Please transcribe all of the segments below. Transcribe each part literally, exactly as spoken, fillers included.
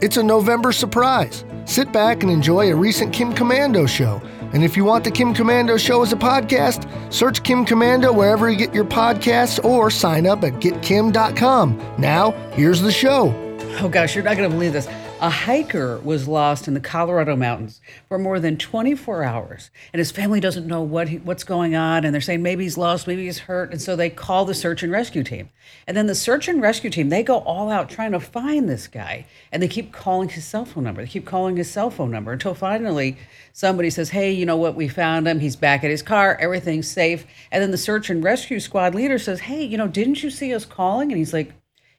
It's a November surprise. Sit back and enjoy a recent Kim Komando show. And if you want the Kim Komando show as a podcast, search Kim Komando wherever you get your podcasts or sign up at get kim dot com. Now, here's the show. Oh gosh, you're not going to believe this. A hiker was lost in the Colorado mountains for more than twenty-four hours, and his family doesn't know what he, what's going on, and they're saying maybe he's lost, maybe he's hurt, and so they call the search and rescue team. And then the search and rescue team, they go all out trying to find this guy, and they keep calling his cell phone number. They keep calling his cell phone number until finally somebody says, hey, you know what, we found him. He's back at his car. Everything's safe. And then the search and rescue squad leader says, hey, you know, didn't you see us calling? And he's like,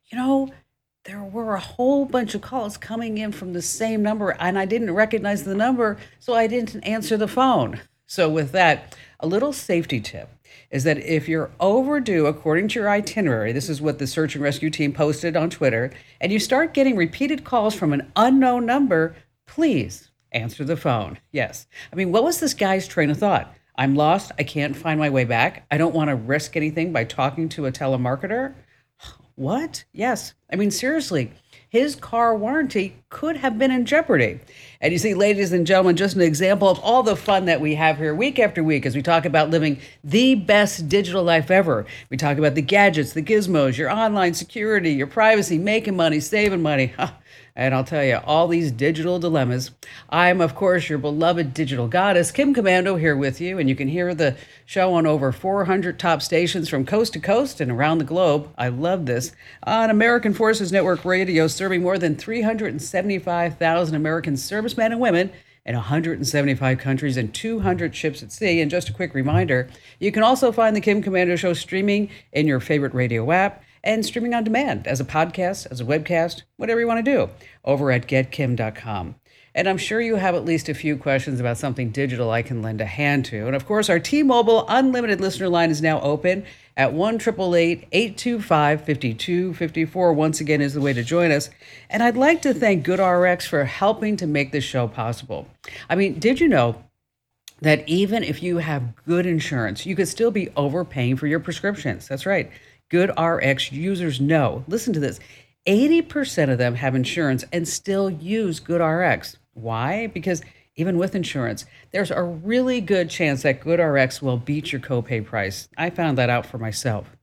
you know, there were a whole bunch of calls coming in from the same number, and I didn't recognize the number, so I didn't answer the phone. So with that, a little safety tip is that if you're overdue according to your itinerary, this is what the search and rescue team posted on Twitter, and you start getting repeated calls from an unknown number, please answer the phone. Yes. I mean, what was this guy's train of thought? I'm lost. I can't find my way back. I don't want to risk anything by talking to a telemarketer. What? Yes. I mean, seriously, his car warranty could have been in jeopardy. And you see, ladies and gentlemen, just an example of all the fun that we have here week after week as we talk about living the best digital life ever. We talk about the gadgets, the gizmos, your online security, your privacy, making money, saving money. And I'll tell you, all these digital dilemmas. I'm, of course, your beloved digital goddess, Kim Komando, here with you. And you can hear the show on over four hundred top stations from coast to coast and around the globe. I love this. On American Forces Network Radio, serving more than three hundred seventy-five thousand American servicemen and women in one hundred seventy-five countries and two hundred ships at sea. And just a quick reminder, you can also find the Kim Komando Show streaming in your favorite radio app, and streaming on demand as a podcast, as a webcast, whatever you want to do, over at get kim dot com. And I'm sure you have at least a few questions about something digital I can lend a hand to. And of course, our T-Mobile Unlimited Listener Line is now open at one eight eight eight, eight two five, five two five four. Once again, is the way to join us. And I'd like to thank GoodRx for helping to make this show possible. I mean, did you know that even if you have good insurance, you could still be overpaying for your prescriptions? That's right. GoodRx users know, listen to this, eighty percent of them have insurance and still use GoodRx. Why? Because even with insurance, there's a really good chance that GoodRx will beat your copay price. I found that out for myself.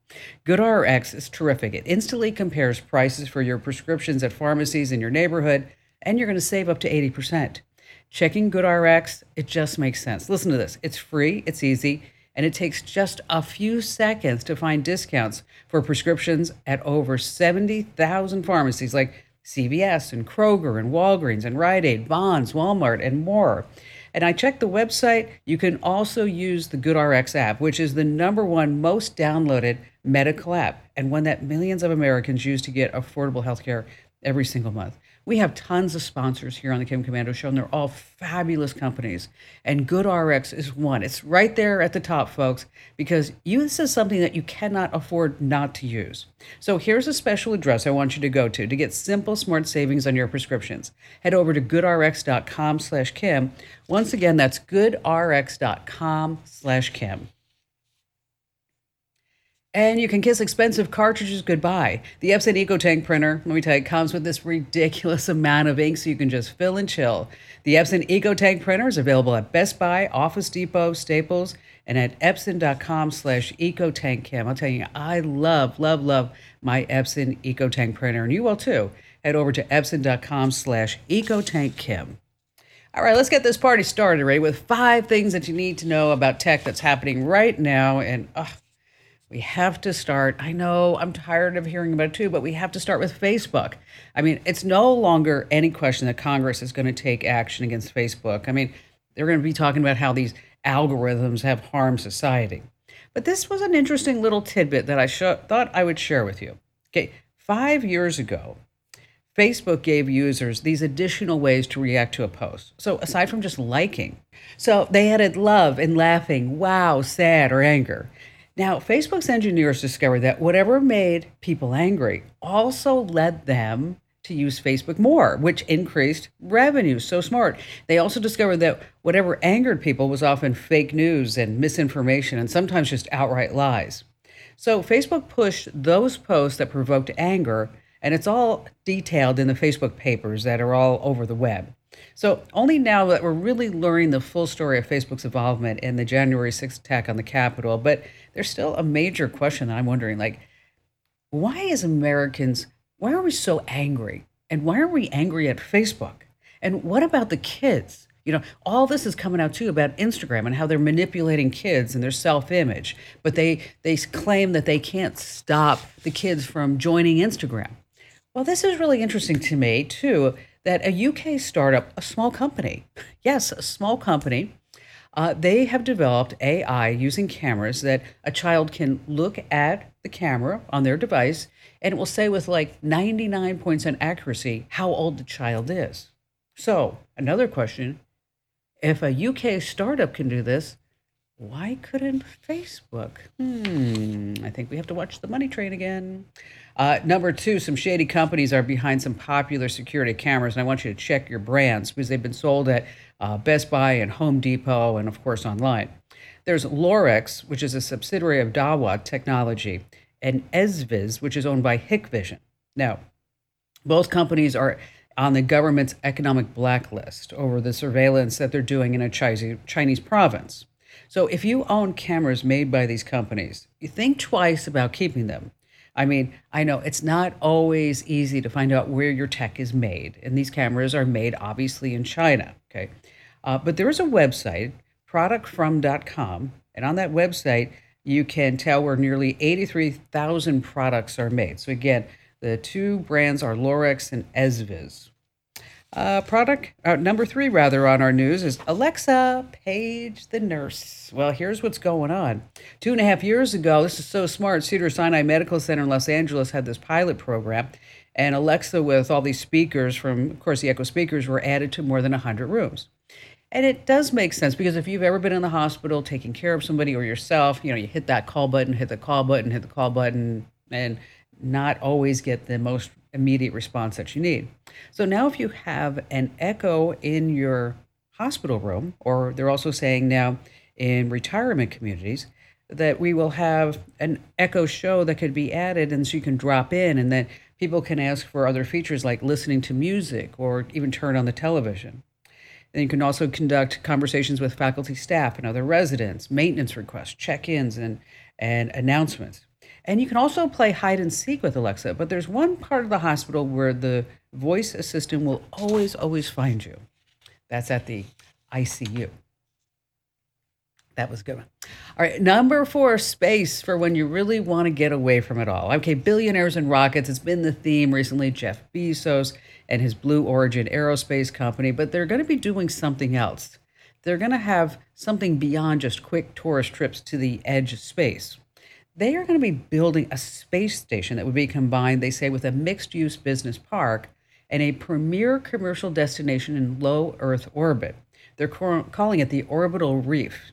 GoodRx is terrific. It instantly compares prices for your prescriptions at pharmacies in your neighborhood, and you're going to save up to eighty percent. Checking GoodRx, it just makes sense. Listen to this. It's free. It's easy. And it takes just a few seconds to find discounts for prescriptions at over seventy thousand pharmacies like C V S and Kroger and Walgreens and Rite Aid, Bonds, Walmart, and more. And I checked the website. You can also use the GoodRx app, which is the number one most downloaded medical app and one that millions of Americans use to get affordable healthcare every single month. We have tons of sponsors here on the Kim Komando Show, and they're all fabulous companies. And GoodRx is one. It's right there at the top, folks, because you, this is something that you cannot afford not to use. So here's a special address I want you to go to to get simple, smart savings on your prescriptions. Head over to good r x dot com slash kim. Once again, that's good r x dot com slash kim. And you can kiss expensive cartridges goodbye. The Epson EcoTank printer, let me tell you, comes with this ridiculous amount of ink so you can just fill and chill. The Epson EcoTank printer is available at Best Buy, Office Depot, Staples, and at epson dot com slash ecotank kim. I'll tell you, I love, love, love my Epson EcoTank printer, and you will too. Head over to epson dot com slash ecotank kim. All right, let's get this party started, right, with five things that you need to know about tech that's happening right now. And, ugh. We have to start, I know I'm tired of hearing about it too, but we have to start with Facebook. I mean, it's no longer any question that Congress is going to take action against Facebook. I mean, they're going to be talking about how these algorithms have harmed society. But this was an interesting little tidbit that I sh- thought I would share with you. Okay, five years ago, Facebook gave users these additional ways to react to a post. So aside from just liking, so they added love and laughing, wow, sad, or anger. Now, Facebook's engineers discovered that whatever made people angry also led them to use Facebook more, which increased revenue. So smart. They also discovered that whatever angered people was often fake news and misinformation and sometimes just outright lies. So Facebook pushed those posts that provoked anger And it's all detailed in the Facebook papers that are all over the web. So only now that we're really learning the full story of Facebook's involvement in the January sixth attack on the Capitol, but there's still a major question that I'm wondering, like, why as Americans, why are we so angry? And why are we angry at Facebook? And what about the kids? You know, all this is coming out too about Instagram and how they're manipulating kids and their self-image, but they, they claim that they can't stop the kids from joining Instagram. Well, this is really interesting to me too, that a U K startup, a small company, yes, a small company, uh, they have developed A I using cameras that a child can look at the camera on their device, and it will say with like ninety-nine percent accuracy how old the child is. So another question, if a U K startup can do this, why couldn't Facebook? Hmm, I think we have to watch the money train again. Uh, number two, some shady companies are behind some popular security cameras, and I want you to check your brands because they've been sold at uh, Best Buy and Home Depot and, of course, online. There's Lorex, which is a subsidiary of Dahua Technology, and Ezviz, which is owned by Hikvision. Now, both companies are on the government's economic blacklist over the surveillance that they're doing in a Chinese province. So if you own cameras made by these companies, you think twice about keeping them. I mean, I know it's not always easy to find out where your tech is made, and these cameras are made obviously in China, okay? Uh, but there is a website, product from dot com, and on that website, you can tell where nearly eighty-three thousand products are made. So again, the two brands are Lorex and Ezviz. Uh, product uh, number three, rather, on our news is Alexa, page the nurse. Well, here's what's going on. Two and a half years ago, this is so smart, Cedars-Sinai Medical Center in Los Angeles had this pilot program, and Alexa with all these speakers from, of course, the Echo speakers were added to more than one hundred rooms. And it does make sense because if you've ever been in the hospital taking care of somebody or yourself, you know, you hit that call button, hit the call button, hit the call button, and not always get the most immediate response that you need. So now if you have an Echo in your hospital room, or they're also saying now in retirement communities, that we will have an Echo show that could be added, and so you can drop in, and then people can ask for other features like listening to music or even turn on the television. And you can also conduct conversations with faculty, staff, and other residents, maintenance requests, check-ins, and, and announcements. And you can also play hide and seek with Alexa, but there's one part of the hospital where the voice assistant will always, always find you. That's at the I C U. That was a good one. All right, number four, space for when you really want to get away from it all. Okay, billionaires and rockets. It's been the theme recently, Jeff Bezos and his Blue Origin aerospace company, but they're going to be doing something else. They're going to have something beyond just quick tourist trips to the edge of space. They are going to be building a space station that would be combined, they say, with a mixed-use business park and a premier commercial destination in low Earth orbit. They're calling it the Orbital Reef.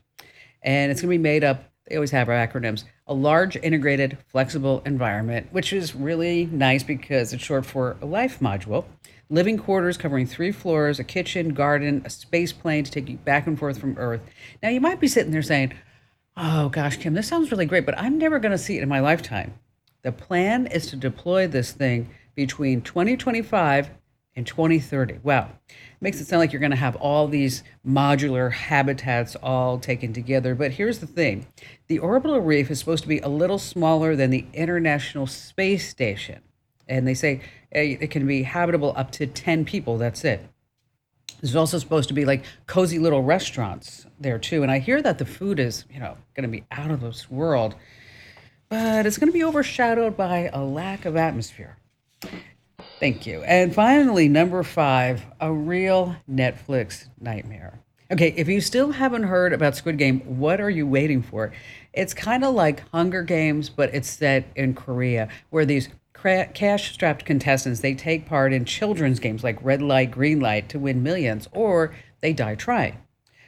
And it's going to be made up, they always have our acronyms, a large, integrated, flexible environment, which is really nice because it's short for a life module. Living quarters covering three floors, a kitchen, garden, a space plane to take you back and forth from Earth. Now, you might be sitting there saying, oh gosh, Kim, this sounds really great, but I'm never going to see it in my lifetime. The plan is to deploy this thing between twenty twenty-five and twenty thirty. Wow, it makes it sound like you're going to have all these modular habitats all taken together. But here's the thing. The Orbital Reef is supposed to be a little smaller than the International Space Station. And they say it can be habitable up to ten people. That's it. There's also supposed to be like cozy little restaurants there too. And I hear that the food is, you know, going to be out of this world, but it's going to be overshadowed by a lack of atmosphere. Thank you. And finally, number five, a real Netflix nightmare. Okay, if you still haven't heard about Squid Game, what are you waiting for? It's kind of like Hunger Games, but it's set in Korea, where these cash-strapped contestants, they take part in children's games like Red Light, Green Light to win millions, or they die trying.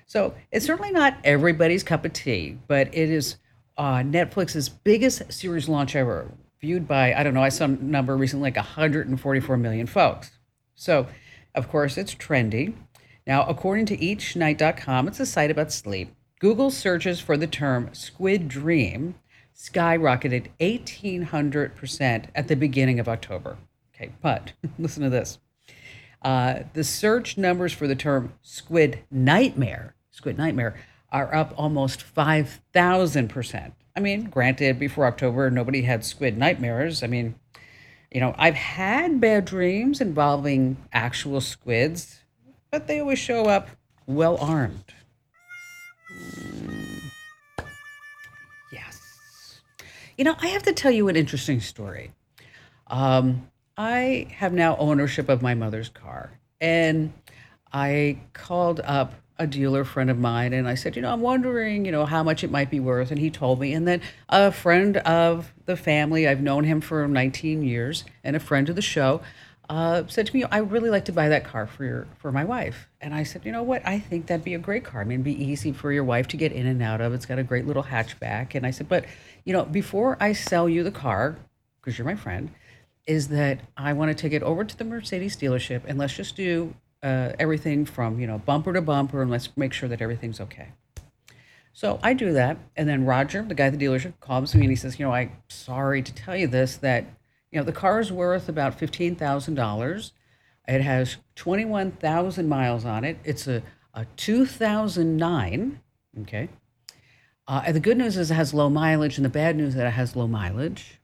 So it's certainly not everybody's cup of tea, but it is uh, Netflix's biggest series launch ever, viewed by, I don't know, I saw a number recently, like one hundred forty-four million folks. So, of course, it's trendy. Now, according to each night dot com, it's a site about sleep. Google searches for the term Squid Dream skyrocketed eighteen hundred percent at the beginning of October. Okay, but listen to this. Uh, the search numbers for the term squid nightmare, squid nightmare, are up almost five thousand percent. I mean, granted, before October, nobody had squid nightmares. I mean, you know, I've had bad dreams involving actual squids, but they always show up well armed. Mm. Yes. You know, I have to tell you an interesting story. Um, I have now ownership of my mother's car, and I called up a dealer friend of mine, and I said, you know, I'm wondering, you know, how much it might be worth, and he told me. And then a friend of the family, I've known him for nineteen years, and a friend of the show, uh, said to me, I really like to buy that car for your for my wife. And I said, you know what, I think that'd be a great car. I mean, it'd be easy for your wife to get in and out of. It's got a great little hatchback. And I said, but, you know, before I sell you the car, because you're my friend, is that I want to take it over to the Mercedes dealership, and let's just do uh, everything from, you know, bumper to bumper, and let's make sure that everything's okay. So I do that, and then Roger, the guy at the dealership, calls me and he says, you know, I'm sorry to tell you this, that, you know, the car is worth about fifteen thousand dollars. It has twenty-one thousand miles on it. It's a, a two thousand nine, okay? Uh, and the good news is it has low mileage, and the bad news is that it has low mileage.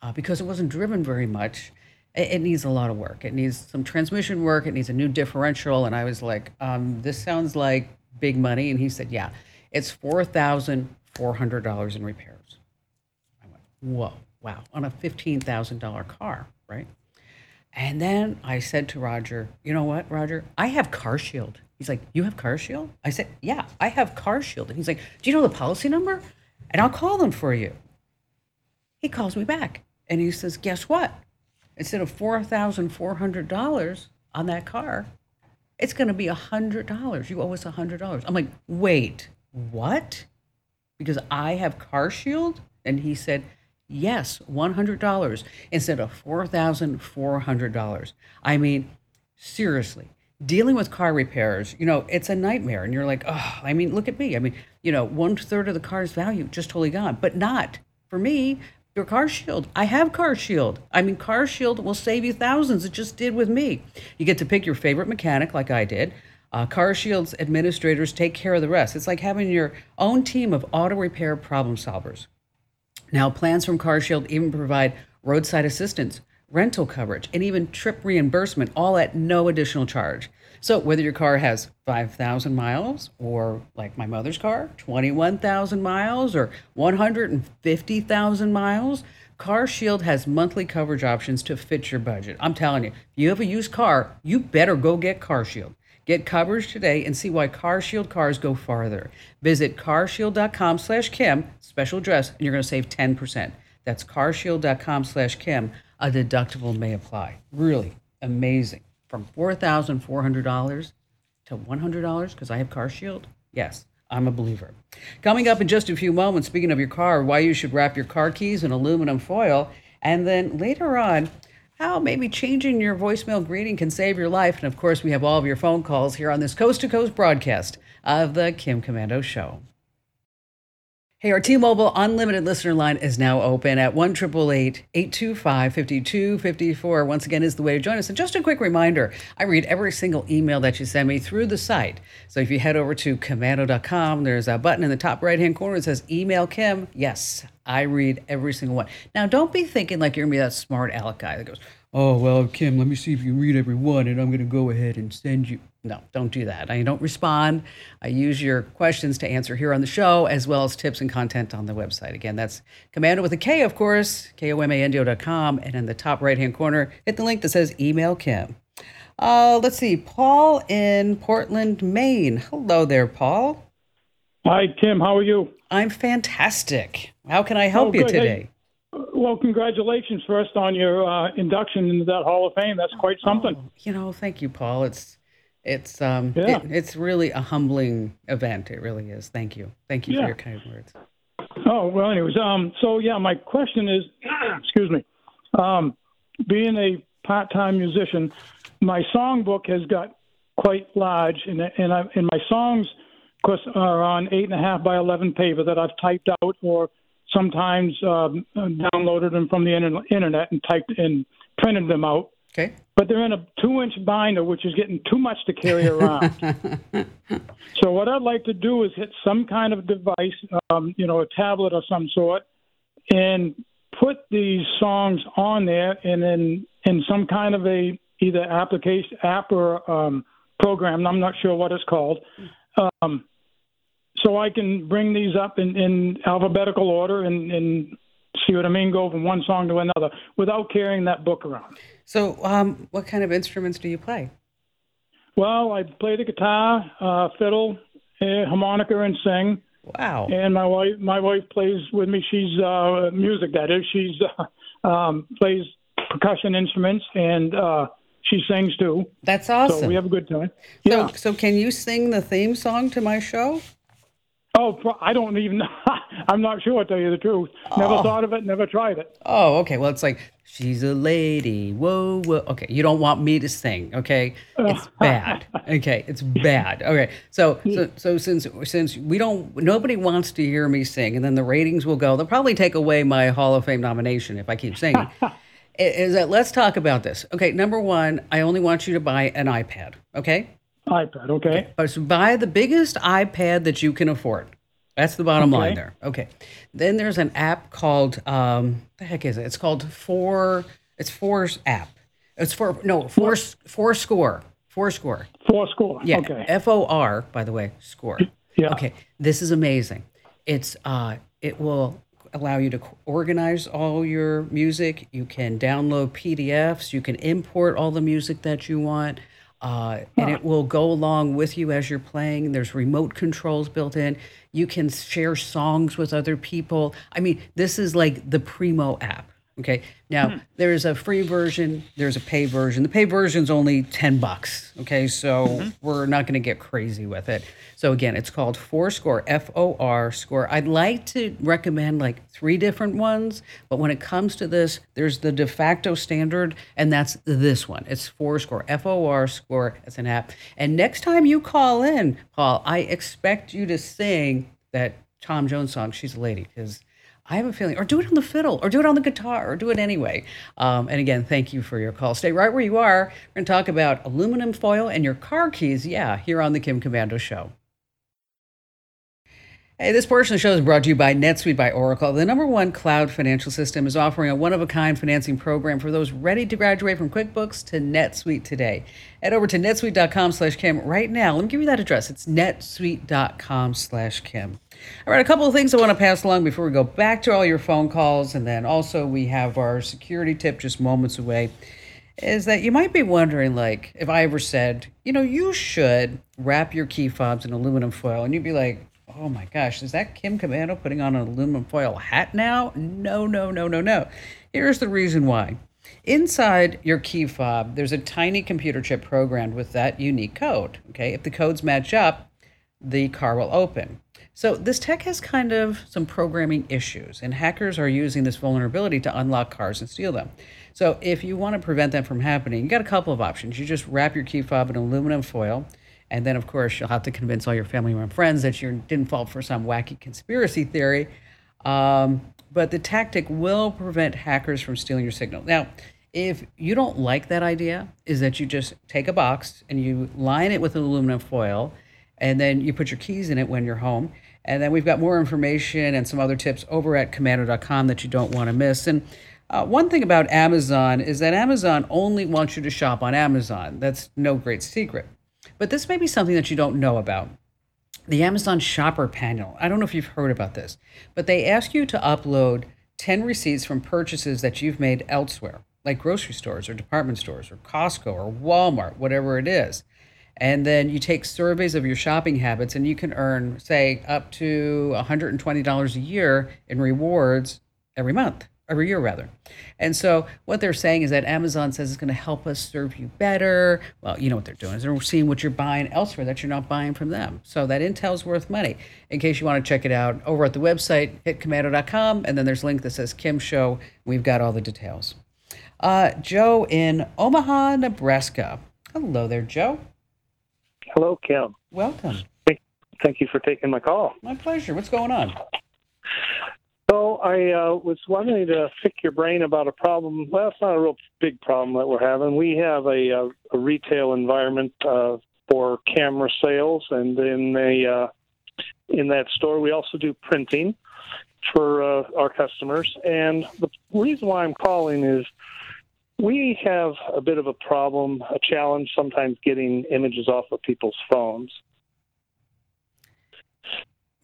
Uh, because it wasn't driven very much, it, it needs a lot of work. It needs some transmission work. It needs a new differential. And I was like, um, this sounds like big money. And he said, yeah, it's four thousand four hundred dollars in repairs. I went, whoa, wow, on a fifteen thousand dollars car, right? And then I said to Roger, you know what, Roger, I have CarShield. He's like, you have CarShield? I said, yeah, I have CarShield. And he's like, do you know the policy number? And I'll call them for you. He calls me back. And he says, guess what? Instead of four thousand four hundred dollars on that car, it's going to be one hundred dollars. You owe us one hundred dollars. I'm like, wait, what? Because I have CarShield? And he said, yes, one hundred dollars instead of four thousand four hundred dollars. I mean, seriously, dealing with car repairs, you know, it's a nightmare. And you're like, oh, I mean, look at me. I mean, you know, one third of the car's value just totally gone, but not for me. Your CarShield. I have CarShield. I mean, CarShield will save you thousands. It just did with me. You get to pick your favorite mechanic, like I did. Uh, CarShield's administrators take care of the rest. It's like having your own team of auto repair problem solvers. Now, plans from CarShield even provide roadside assistance, rental coverage, and even trip reimbursement, all at no additional charge. So whether your car has five thousand miles, or like my mother's car, twenty-one thousand miles, or one hundred fifty thousand miles, CarShield has monthly coverage options to fit your budget. I'm telling you, if you have a used car, you better go get CarShield. Get coverage today and see why CarShield cars go farther. Visit carshield.com slash Kim, special address, and you're going to save ten percent. That's carshield.com slash Kim. A deductible may apply. Really amazing. From four thousand four hundred dollars to one hundred dollars because I have CarShield? Yes, I'm a believer. Coming up in just a few moments, speaking of your car, why you should wrap your car keys in aluminum foil, and then later on, how maybe changing your voicemail greeting can save your life. And of course, we have all of your phone calls here on this coast-to-coast broadcast of the Kim Komando Show. Hey, our T-Mobile Unlimited listener line is now open at one eight eight eight, eight two five, five two five four. Once again, is the way to join us. And just a quick reminder, I read every single email that you send me through the site. So if you head over to komando dot com, there's a button in the top right-hand corner that says Email Kim. Yes, I read every single one. Now, don't be thinking like you're going to be that smart aleck guy that goes, oh, well, Kim, let me see if you read every one, and I'm going to go ahead and send you. No, don't do that. I don't respond. I use your questions to answer here on the show, as well as tips and content on the website. Again, that's Komando with a K, of course, K O M A N D O dot com. And in the top right-hand corner, hit the link that says Email Kim. Uh, let's see, Paul in Portland, Maine. Hello there, Paul. Hi, Kim. How are you? I'm fantastic. How can I help oh, you today? Hey. Well, congratulations first on your uh, induction into that Hall of Fame. That's quite something. Oh, you know, thank you, Paul. It's It's um, yeah. it, it's really a humbling event. It really is. Thank you. Thank you yeah. for your kind words. Oh, well, anyways, um, so yeah, my question is, excuse me, um, being a part-time musician, my songbook has got quite large, and and, I, and my songs, of course, are on eight and a half by eleven paper that I've typed out, or sometimes um, downloaded them from the internet and typed and printed them out. Okay. But they're in a two-inch binder, which is getting too much to carry around. So what I'd like to do is hit some kind of device, um, you know, a tablet of some sort, and put these songs on there, and then in some kind of a either application app or um, program. I'm not sure what it's called. Um, so I can bring these up in, in alphabetical order and, and see what I mean, go from one song to another without carrying that book around. So um, what kind of instruments do you play? Well, I play the guitar, uh, fiddle, uh, harmonica, and sing. Wow. And my wife my wife plays with me. She's uh, music, that is. She's uh, um, plays percussion instruments, and uh, she sings, too. That's awesome. So we have a good time. Yeah. So, so can you sing the theme song to my show? Oh, I don't even know. I'm not sure, I'll tell you the truth. Never oh. thought of it, never tried it. Oh, okay. Well, it's like, she's a lady, whoa, whoa. Okay, you don't want me to sing, okay? It's bad. Okay, it's bad. Okay, so so, so since, since we don't, nobody wants to hear me sing, and then the ratings will go, they'll probably take away my Hall of Fame nomination if I keep singing. Is that, let's talk about this. Okay, number one, I only want you to buy an iPad, okay? iPad, okay. But so buy the biggest iPad that you can afford. That's the bottom okay. line there. Okay. Then there's an app called um, the heck is it? It's called for it's ForScore app. It's for no for ForScore ForScore ForScore. Yeah. Okay. F O R by the way score. Yeah. Okay. This is amazing. It's uh it will allow you to organize all your music. You can download P D Fs. You can import all the music that you want. Uh, and it will go along with you as you're playing. There's remote controls built in. You can share songs with other people. I mean, this is like the primo app. Okay. Now hmm. there is a free version. There's a pay version. The pay version's only ten bucks. Okay. So mm-hmm. we're not going to get crazy with it. So again, it's called ForScore, F O R score. I'd like to recommend like three different ones, but when it comes to this, there's the de facto standard, and that's this one. It's ForScore, F O R score. It's an app. And next time you call in, Paul, I expect you to sing that Tom Jones song, She's a Lady, because I have a feeling, or do it on the fiddle, or do it on the guitar, or do it anyway. Um, and again, thank you for your call. Stay right where you are. We're going to talk about aluminum foil and your car keys, yeah, here on the Kim Komando Show. Hey, this portion of the show is brought to you by NetSuite by Oracle. The number one cloud financial system is offering a one-of-a-kind financing program for those ready to graduate from QuickBooks to NetSuite today. Head over to netsuite.com slash Kim right now. Let me give you that address. It's netsuite.com slash Kim. All right, a couple of things I want to pass along before we go back to all your phone calls. And then also we have our security tip just moments away. Is that you might be wondering, like, if I ever said, you know, you should wrap your key fobs in aluminum foil. And you'd be like, oh my gosh, is that Kim Komando putting on an aluminum foil hat now? No, no, no, no, no. Here's the reason why. Inside your key fob, there's a tiny computer chip programmed with that unique code. Okay, if the codes match up, the car will open. So this tech has kind of some programming issues, and hackers are using this vulnerability to unlock cars and steal them. So if you want to prevent that from happening, you got a couple of options. You just wrap your key fob in aluminum foil, and then, of course, you'll have to convince all your family and friends that you didn't fall for some wacky conspiracy theory. Um, but the tactic will prevent hackers from stealing your signal. Now, if you don't like that idea, is that you just take a box and you line it with aluminum foil, and then you put your keys in it when you're home. And then we've got more information and some other tips over at komando dot com that you don't want to miss. And uh, one thing about Amazon is that Amazon only wants you to shop on Amazon. That's no great secret. But this may be something that you don't know about. The Amazon Shopper Panel. I don't know if you've heard about this, but they ask you to upload ten receipts from purchases that you've made elsewhere, like grocery stores or department stores or Costco or Walmart, whatever it is. And then you take surveys of your shopping habits, and you can earn, say, up to one hundred twenty dollars a year in rewards every month, every year rather. And so what they're saying is that Amazon says it's going to help us serve you better. Well, you know what they're doing is they're seeing what you're buying elsewhere that you're not buying from them. So that intel's worth money. In case you want to check it out, over at the website, hit komando dot com, and then there's a link that says Kim Show. We've got all the details. Uh, Joe in Omaha, Nebraska. Hello there, Joe. Hello, Kim. Welcome. Thank you for taking my call. My pleasure. What's going on? So Well, I uh, was wanting to pick your brain about a problem. Well, it's not a real big problem that we're having. We have a, a, a retail environment uh, for camera sales, and in a uh, in that store, we also do printing for uh, our customers. And the reason why I'm calling is we have a bit of a problem, a challenge sometimes getting images off of people's phones.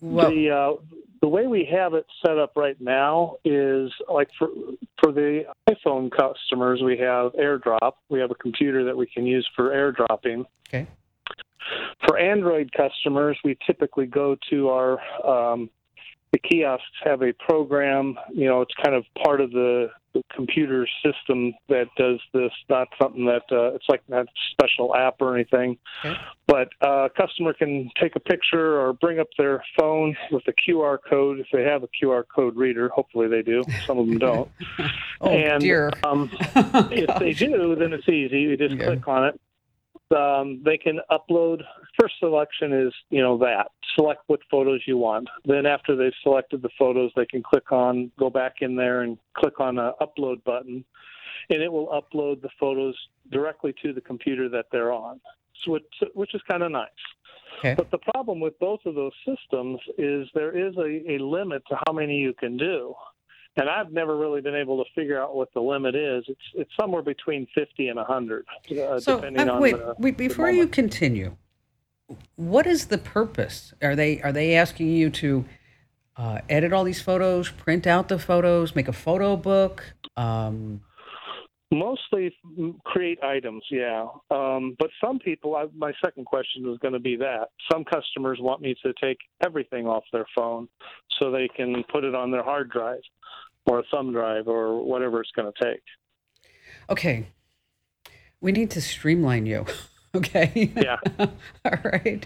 Well, the, uh, the way we have it set up right now is, like, for for the iPhone customers, we have AirDrop. We have a computer that we can use for airdropping. Okay. For Android customers, we typically go to our um, the kiosks have a program. You know, it's kind of part of the, the computer system that does this. Not something that uh, it's like not a special app or anything. Okay. But a customer can take a picture or bring up their phone with a Q R code if they have a Q R code reader. Hopefully they do. Some of them don't. oh and, dear. Um, if they do, then it's easy. You just yeah. click on it. Um, they can upload. First selection is, you know, that. Select what photos you want. Then after they've selected the photos, they can click on, go back in there and click on a upload button, and it will upload the photos directly to the computer that they're on, so which, which is kind of nice. Okay. But the problem with both of those systems is there is a, a limit to how many you can do. And I've never really been able to figure out what the limit is. It's it's somewhere between fifty and one hundred, uh, so, depending uh, wait, on the wait, before the you continue, what is the purpose? Are they are they asking you to uh, edit all these photos, print out the photos, make a photo book? Um... Mostly create items, yeah. Um, but some people, I, my second question was going to be that. Some customers want me to take everything off their phone so they can put it on their hard drive or a thumb drive or whatever it's going to take. Okay. We need to streamline you, okay? Yeah. All right.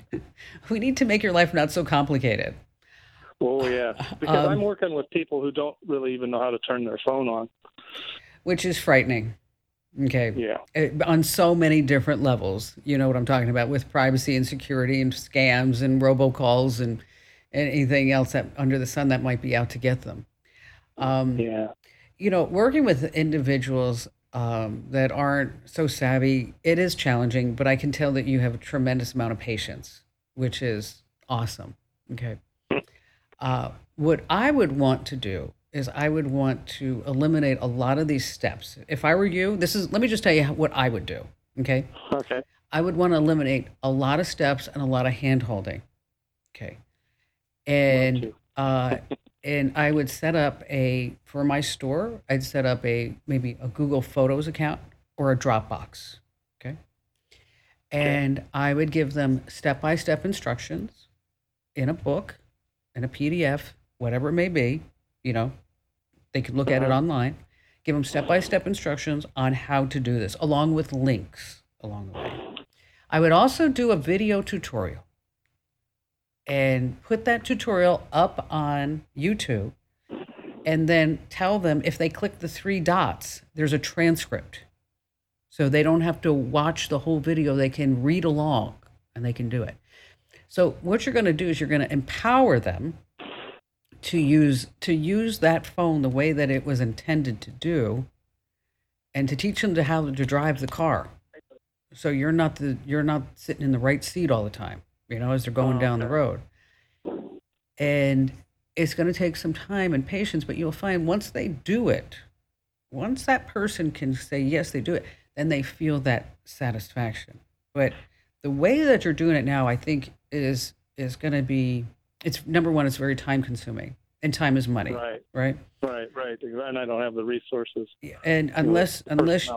We need to make your life not so complicated. Oh, yeah. Because um, I'm working with people who don't really even know how to turn their phone on. Which is frightening, okay? Yeah. It, on so many different levels, you know what I'm talking about, with privacy and security and scams and robocalls and, and anything else that under the sun that might be out to get them. Um, yeah. You know, working with individuals um, that aren't so savvy, it is challenging, but I can tell that you have a tremendous amount of patience, which is awesome, okay? Uh, what I would want to do is I would want to eliminate a lot of these steps. If I were you, this is, let me just tell you what I would do, okay? Okay. I would want to eliminate a lot of steps and a lot of hand-holding, okay? And uh, and I would set up a, for my store, I'd set up a, maybe a Google Photos account or a Dropbox, okay? And okay. I would give them step-by-step instructions in a book, in a P D F, whatever it may be. You know, they could look at it online, give them step-by-step instructions on how to do this, along with links along the way. I would also do a video tutorial and put that tutorial up on YouTube, and then tell them if they click the three dots, there's a transcript. So they don't have to watch the whole video. They can read along and they can do it. So what you're going to do is you're going to empower them to use to use that phone the way that it was intended to do, and to teach them to how to drive the car. So you're not the you're not sitting in the right seat all the time, you know, as they're going oh, down okay. the road. And it's going to take some time and patience, but you'll find once they do it, once that person can say yes, they do it, then they feel that satisfaction. But the way that you're doing it now, I think is is going to be It's number one, it's very time consuming, and time is money. Right. Right. Right. Right. And I don't have the resources. And unless, unless,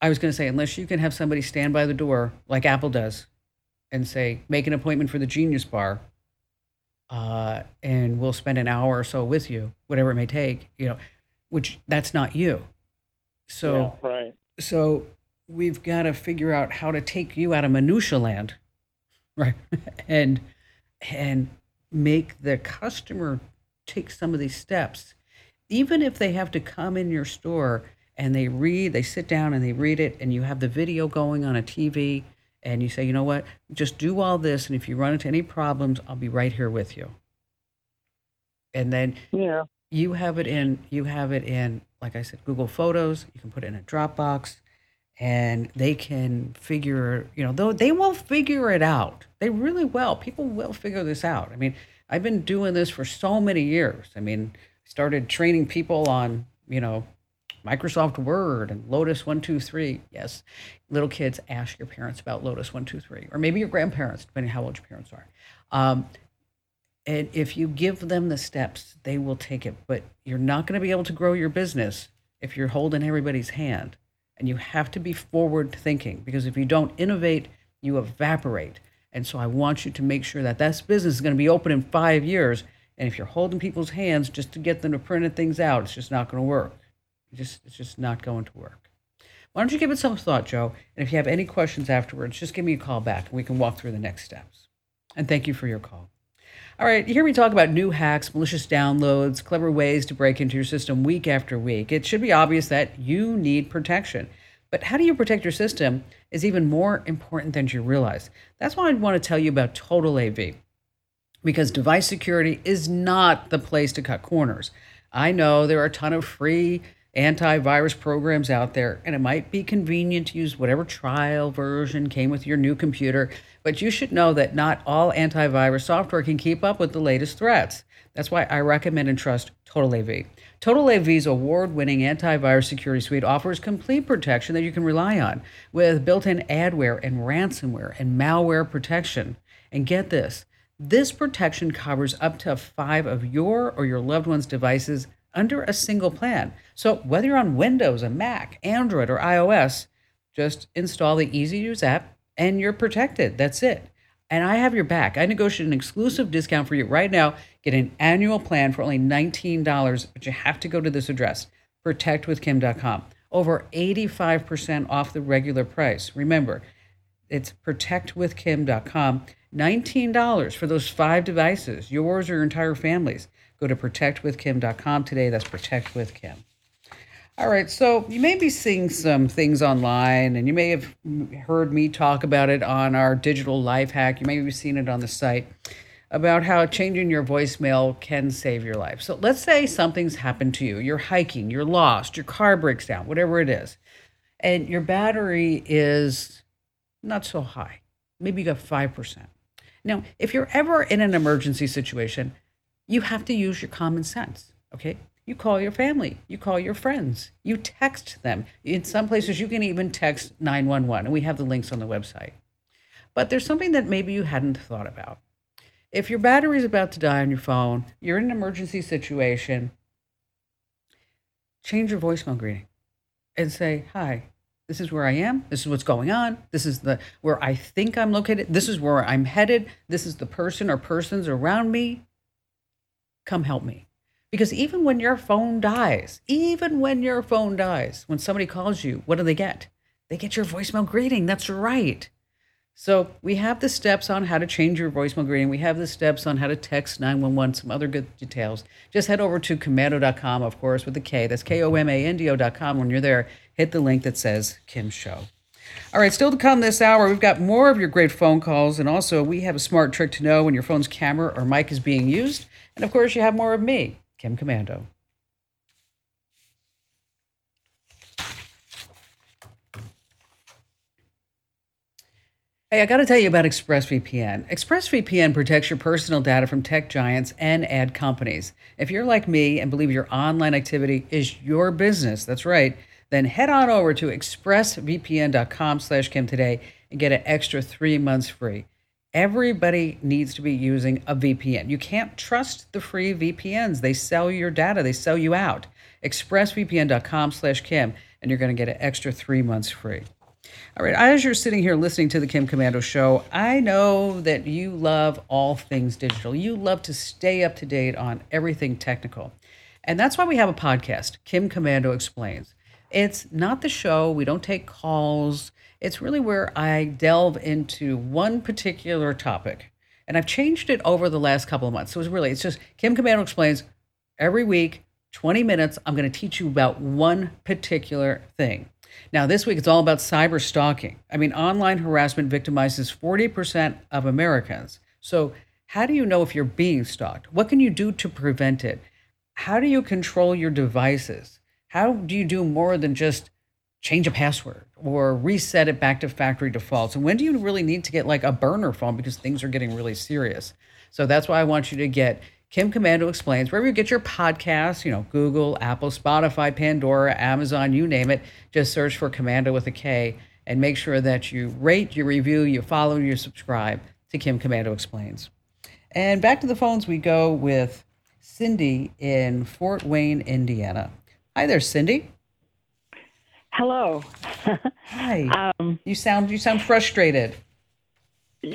I was going to say, unless you can have somebody stand by the door like Apple does and say, make an appointment for the Genius Bar, uh, and we'll spend an hour or so with you, whatever it may take, you know, which that's not you. So, yeah, right. So we've got to figure out how to take you out of minutia land. Right. and, and, make the customer take some of these steps, even if they have to come in your store and they read, they sit down and they read it, and you have the video going on a T V, and you say, you know what, just do all this, and if you run into any problems, I'll be right here with you. And then yeah. you have it in, you have it in, like I said, Google Photos. You can put it in a Dropbox, and they can figure, you know, though they will figure it out. They really will. People will figure this out. I mean, I've been doing this for so many years. I mean, I started training people on, you know, Microsoft Word and Lotus one two three. Yes, little kids, ask your parents about Lotus one two three, or maybe your grandparents, depending on how old your parents are. Um, and if you give them the steps, they will take it. But you're not going to be able to grow your business if you're holding everybody's hand. And you have to be forward thinking, because if you don't innovate, you evaporate. And so I want you to make sure that that business is going to be open in five years. And if you're holding people's hands just to get them to print things out, it's just not going to work. Just, it's just not going to work. Why don't you give it some thought, Joe? And if you have any questions afterwards, just give me a call back, and we can walk through the next steps. And thank you for your call. All right, you hear me talk about new hacks, malicious downloads, clever ways to break into your system week after week. It should be obvious that you need protection. But how do you protect your system is even more important than you realize. That's why I want to tell you about Total A V, because device security is not the place to cut corners. I know there are a ton of free antivirus programs out there, and it might be convenient to use whatever trial version came with your new computer, but you should know that not all antivirus software can keep up with the latest threats. That's why I recommend and trust Total A V. Total A V's award-winning antivirus security suite offers complete protection that you can rely on, with built-in adware and ransomware and malware protection. And get this, this protection covers up to five of your or your loved one's devices under a single plan. So whether you're on Windows, a Mac, Android, or iOS, just install the easy to use app and you're protected. That's it. And I have your back. I negotiated an exclusive discount for you right now. Get an annual plan for only nineteen dollars, but you have to go to this address, protect with kim dot com. Over eighty-five percent off the regular price. Remember, it's protect with kim dot com. nineteen dollars for those five devices, yours or your entire family's. Go to protect with kim dot com today. That's protect with kim. All right, so you may be seeing some things online, and you may have heard me talk about it on our digital life hack. You may have seen it on the site about how changing your voicemail can save your life. So let's say something's happened to you. You're hiking, you're lost, your car breaks down, whatever it is, and your battery is not so high. Maybe you got five percent. Now, if you're ever in an emergency situation, you have to use your common sense, okay? You call your family, you call your friends, you text them. In some places, you can even text nine one one, and we have the links on the website. But there's something that maybe you hadn't thought about. If your battery is about to die on your phone, you're in an emergency situation, change your voicemail greeting and say, "Hi, this is where I am. This is what's going on. This is the where I think I'm located. This is where I'm headed. This is the person or persons around me. Come help me." Because even when your phone dies, even when your phone dies, when somebody calls you, what do they get? They get your voicemail greeting. That's right. So we have the steps on how to change your voicemail greeting. We have the steps on how to text nine one one, some other good details. Just head over to komando dot com, of course, with the K. That's K O M A N D O dot com. When you're there, hit the link that says Kim Show. All right, still to come this hour, we've got more of your great phone calls. And also, we have a smart trick to know when your phone's camera or mic is being used. And, of course, you have more of me, Kim Komando. Hey, I got to tell you about ExpressVPN. ExpressVPN protects your personal data from tech giants and ad companies. If you're like me and believe your online activity is your business, that's right, then head on over to express v p n dot com slash kim today and get an extra three months free. Everybody needs to be using a V P N. You can't trust the free V P Ns. They sell your data. They sell you out. express v p n dot com slash kim, and you're going to get an extra three months free. All right, as you're sitting here listening to the Kim Komando Show, I know that you love all things digital. You love to stay up to date on everything technical. And that's why we have a podcast, Kim Komando Explains. It's not the show. We don't take calls. It's really where I delve into one particular topic. And I've changed it over the last couple of months. So it's really, it's just Kim Komando Explains. Every week, twenty minutes, I'm going to teach you about one particular thing. Now, this week, it's all about cyber stalking. I mean, online harassment victimizes forty percent of Americans. So how do you know if you're being stalked? What can you do to prevent it? how do you control your devices? How do you do more than just change a password or reset it back to factory defaults? And when do you really need to get like a burner phone, because things are getting really serious? So that's why I want you to get Kim Komando Explains, wherever you get your podcasts, you know, Google, Apple, Spotify, Pandora, Amazon, you name it. Just search for Komando with a K, and make sure that you rate, you review, you follow, you subscribe to Kim Komando Explains. And back to the phones we go with Cindy in Fort Wayne, Indiana. Hi there, Cindy. Hello. Hi. Um, you sound you sound frustrated.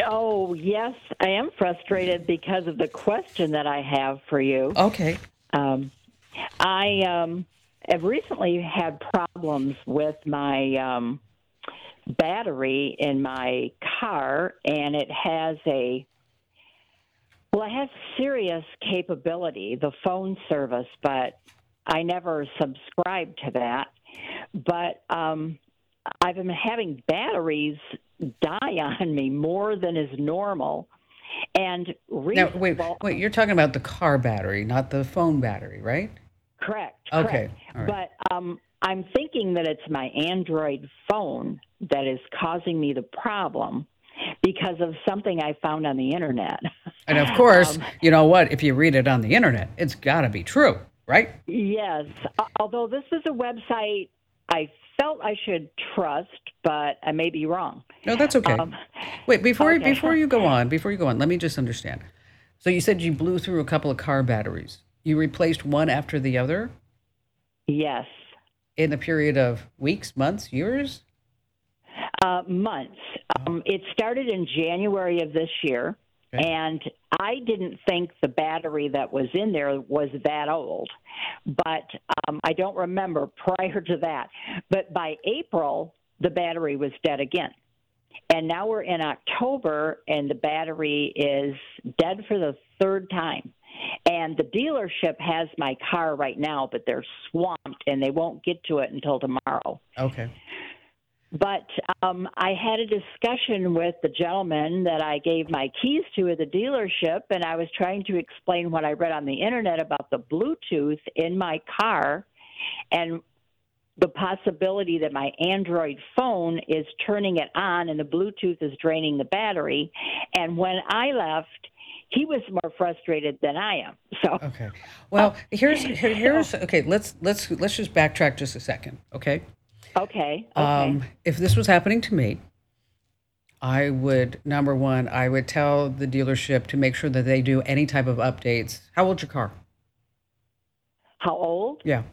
Oh, yes, I am frustrated because of the question that I have for you. Okay. Um, I um, have recently had problems with my um, battery in my car, and it has a, well, it has Sirius capability, the phone service, but I never subscribed to that. But um, I've been having batteries die on me more than is normal. And now, wait, wait, you're talking about the car battery, not the phone battery, right? Correct. correct. Okay. All right. But um, I'm thinking that it's my Android phone that is causing me the problem because of something I found on the internet. And of course, um, you know what? If you read it on the internet, it's got to be true, right? Yes. Although this is a website I felt I should trust, but I may be wrong. No, that's okay. Um, Wait, before okay. before you go on, before you go on, let me just understand. So you said you blew through a couple of car batteries. You replaced one after the other? Yes. In a period of weeks, months, years? Uh, months. Um, it started in January of this year, okay. and I didn't think the battery that was in there was that old, but um, I don't remember prior to that. But by April, the battery was dead again. And now we're in October, and the battery is dead for the third time. And the dealership has my car right now, but they're swamped, and they won't get to it until tomorrow. Okay. But um, I had a discussion with the gentleman that I gave my keys to at the dealership, and I was trying to explain what I read on the internet about the Bluetooth in my car and the possibility that my Android phone is turning it on and the Bluetooth is draining the battery. And when I left, he was more frustrated than I am. So okay, well, here's here's okay. Let's let's let's just backtrack just a second, okay? Okay. okay. Um, if this was happening to me, I would, number one, I would tell the dealership to make sure that they do any type of updates. How old's your car? How old? Yeah.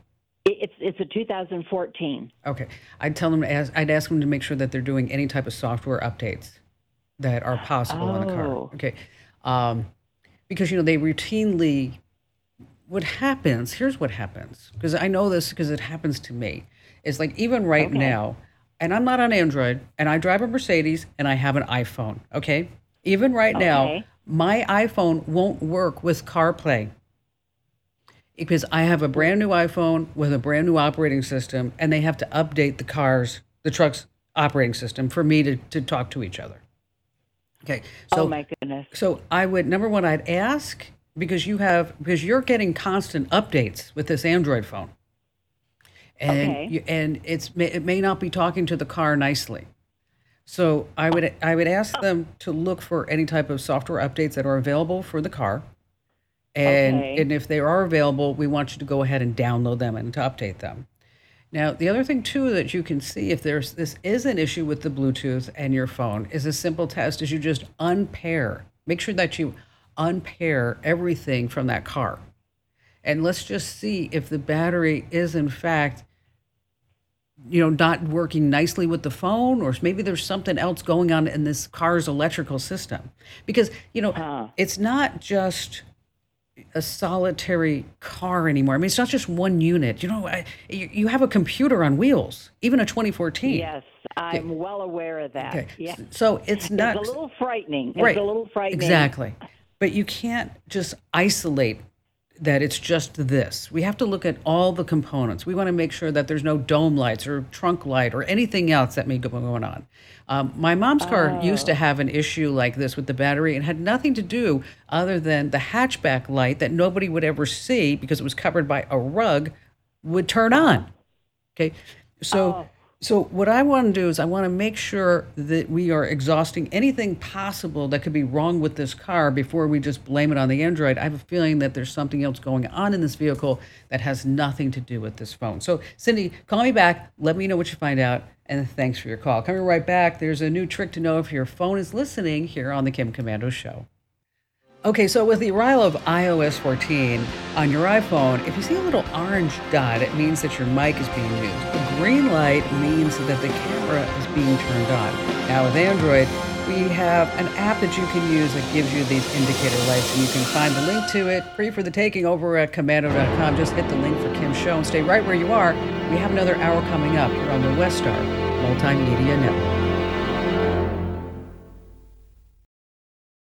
It's it's a two thousand fourteen. Okay. I'd tell them to ask, I'd ask them to make sure that they're doing any type of software updates that are possible oh. on the car. Okay. Um, because, you know, they routinely, what happens, here's what happens, because I know this because it happens to me. It's like even right okay. now, and I'm not on Android, and I drive a Mercedes, and I have an iPhone, okay? Even right okay. now, my iPhone won't work with CarPlay because I have a brand new iPhone with a brand new operating system, and they have to update the car's, the truck's operating system for me to, to talk to each other. Okay. So, oh, my goodness. So I would, number one, I'd ask because you have, because you're getting constant updates with this Android phone. And okay. you, and it's it may not be talking to the car nicely, so I would I would ask them to look for any type of software updates that are available for the car, and okay. and if they are available, we want you to go ahead and download them and to update them. Now the other thing too that you can see if there's this is an issue with the Bluetooth and your phone is a simple test is you just unpair, make sure that you unpair everything from that car. And let's just see if the battery is, in fact, you know, not working nicely with the phone, or maybe there's something else going on in this car's electrical system. Because, you know, uh. it's not just a solitary car anymore. I mean, it's not just one unit. You know, I, you, you have a computer on wheels, even a twenty fourteen. Yes, I'm okay. well aware of that. Okay. Yeah. So it's not... It's a little frightening. It's right. a little frightening. Exactly. But you can't just isolate that it's just this. We have to look at all the components. We want to make sure that there's no dome lights or trunk light or anything else that may be going on. Um, my mom's car oh. used to have an issue like this with the battery and had nothing to do other than the hatchback light that nobody would ever see because it was covered by a rug would turn on. Okay, so oh. so what I want to do is I want to make sure that we are exhausting anything possible that could be wrong with this car before we just blame it on the Android. I have a feeling that there's something else going on in this vehicle that has nothing to do with this phone. So Cindy, call me back. Let me know what you find out. And thanks for your call. Coming right back, there's a new trick to know if your phone is listening here on the Kim Komando Show. Okay, so with the arrival of iOS fourteen on your iPhone, if you see a little orange dot, it means that your mic is being used. The green light means that the camera is being turned on. Now with Android, we have an app that you can use that gives you these indicator lights, and you can find the link to it free for the taking over at komando dot com. Just hit the link for Kim's show and stay right where you are. We have another hour coming up here on the Westar Multimedia Network.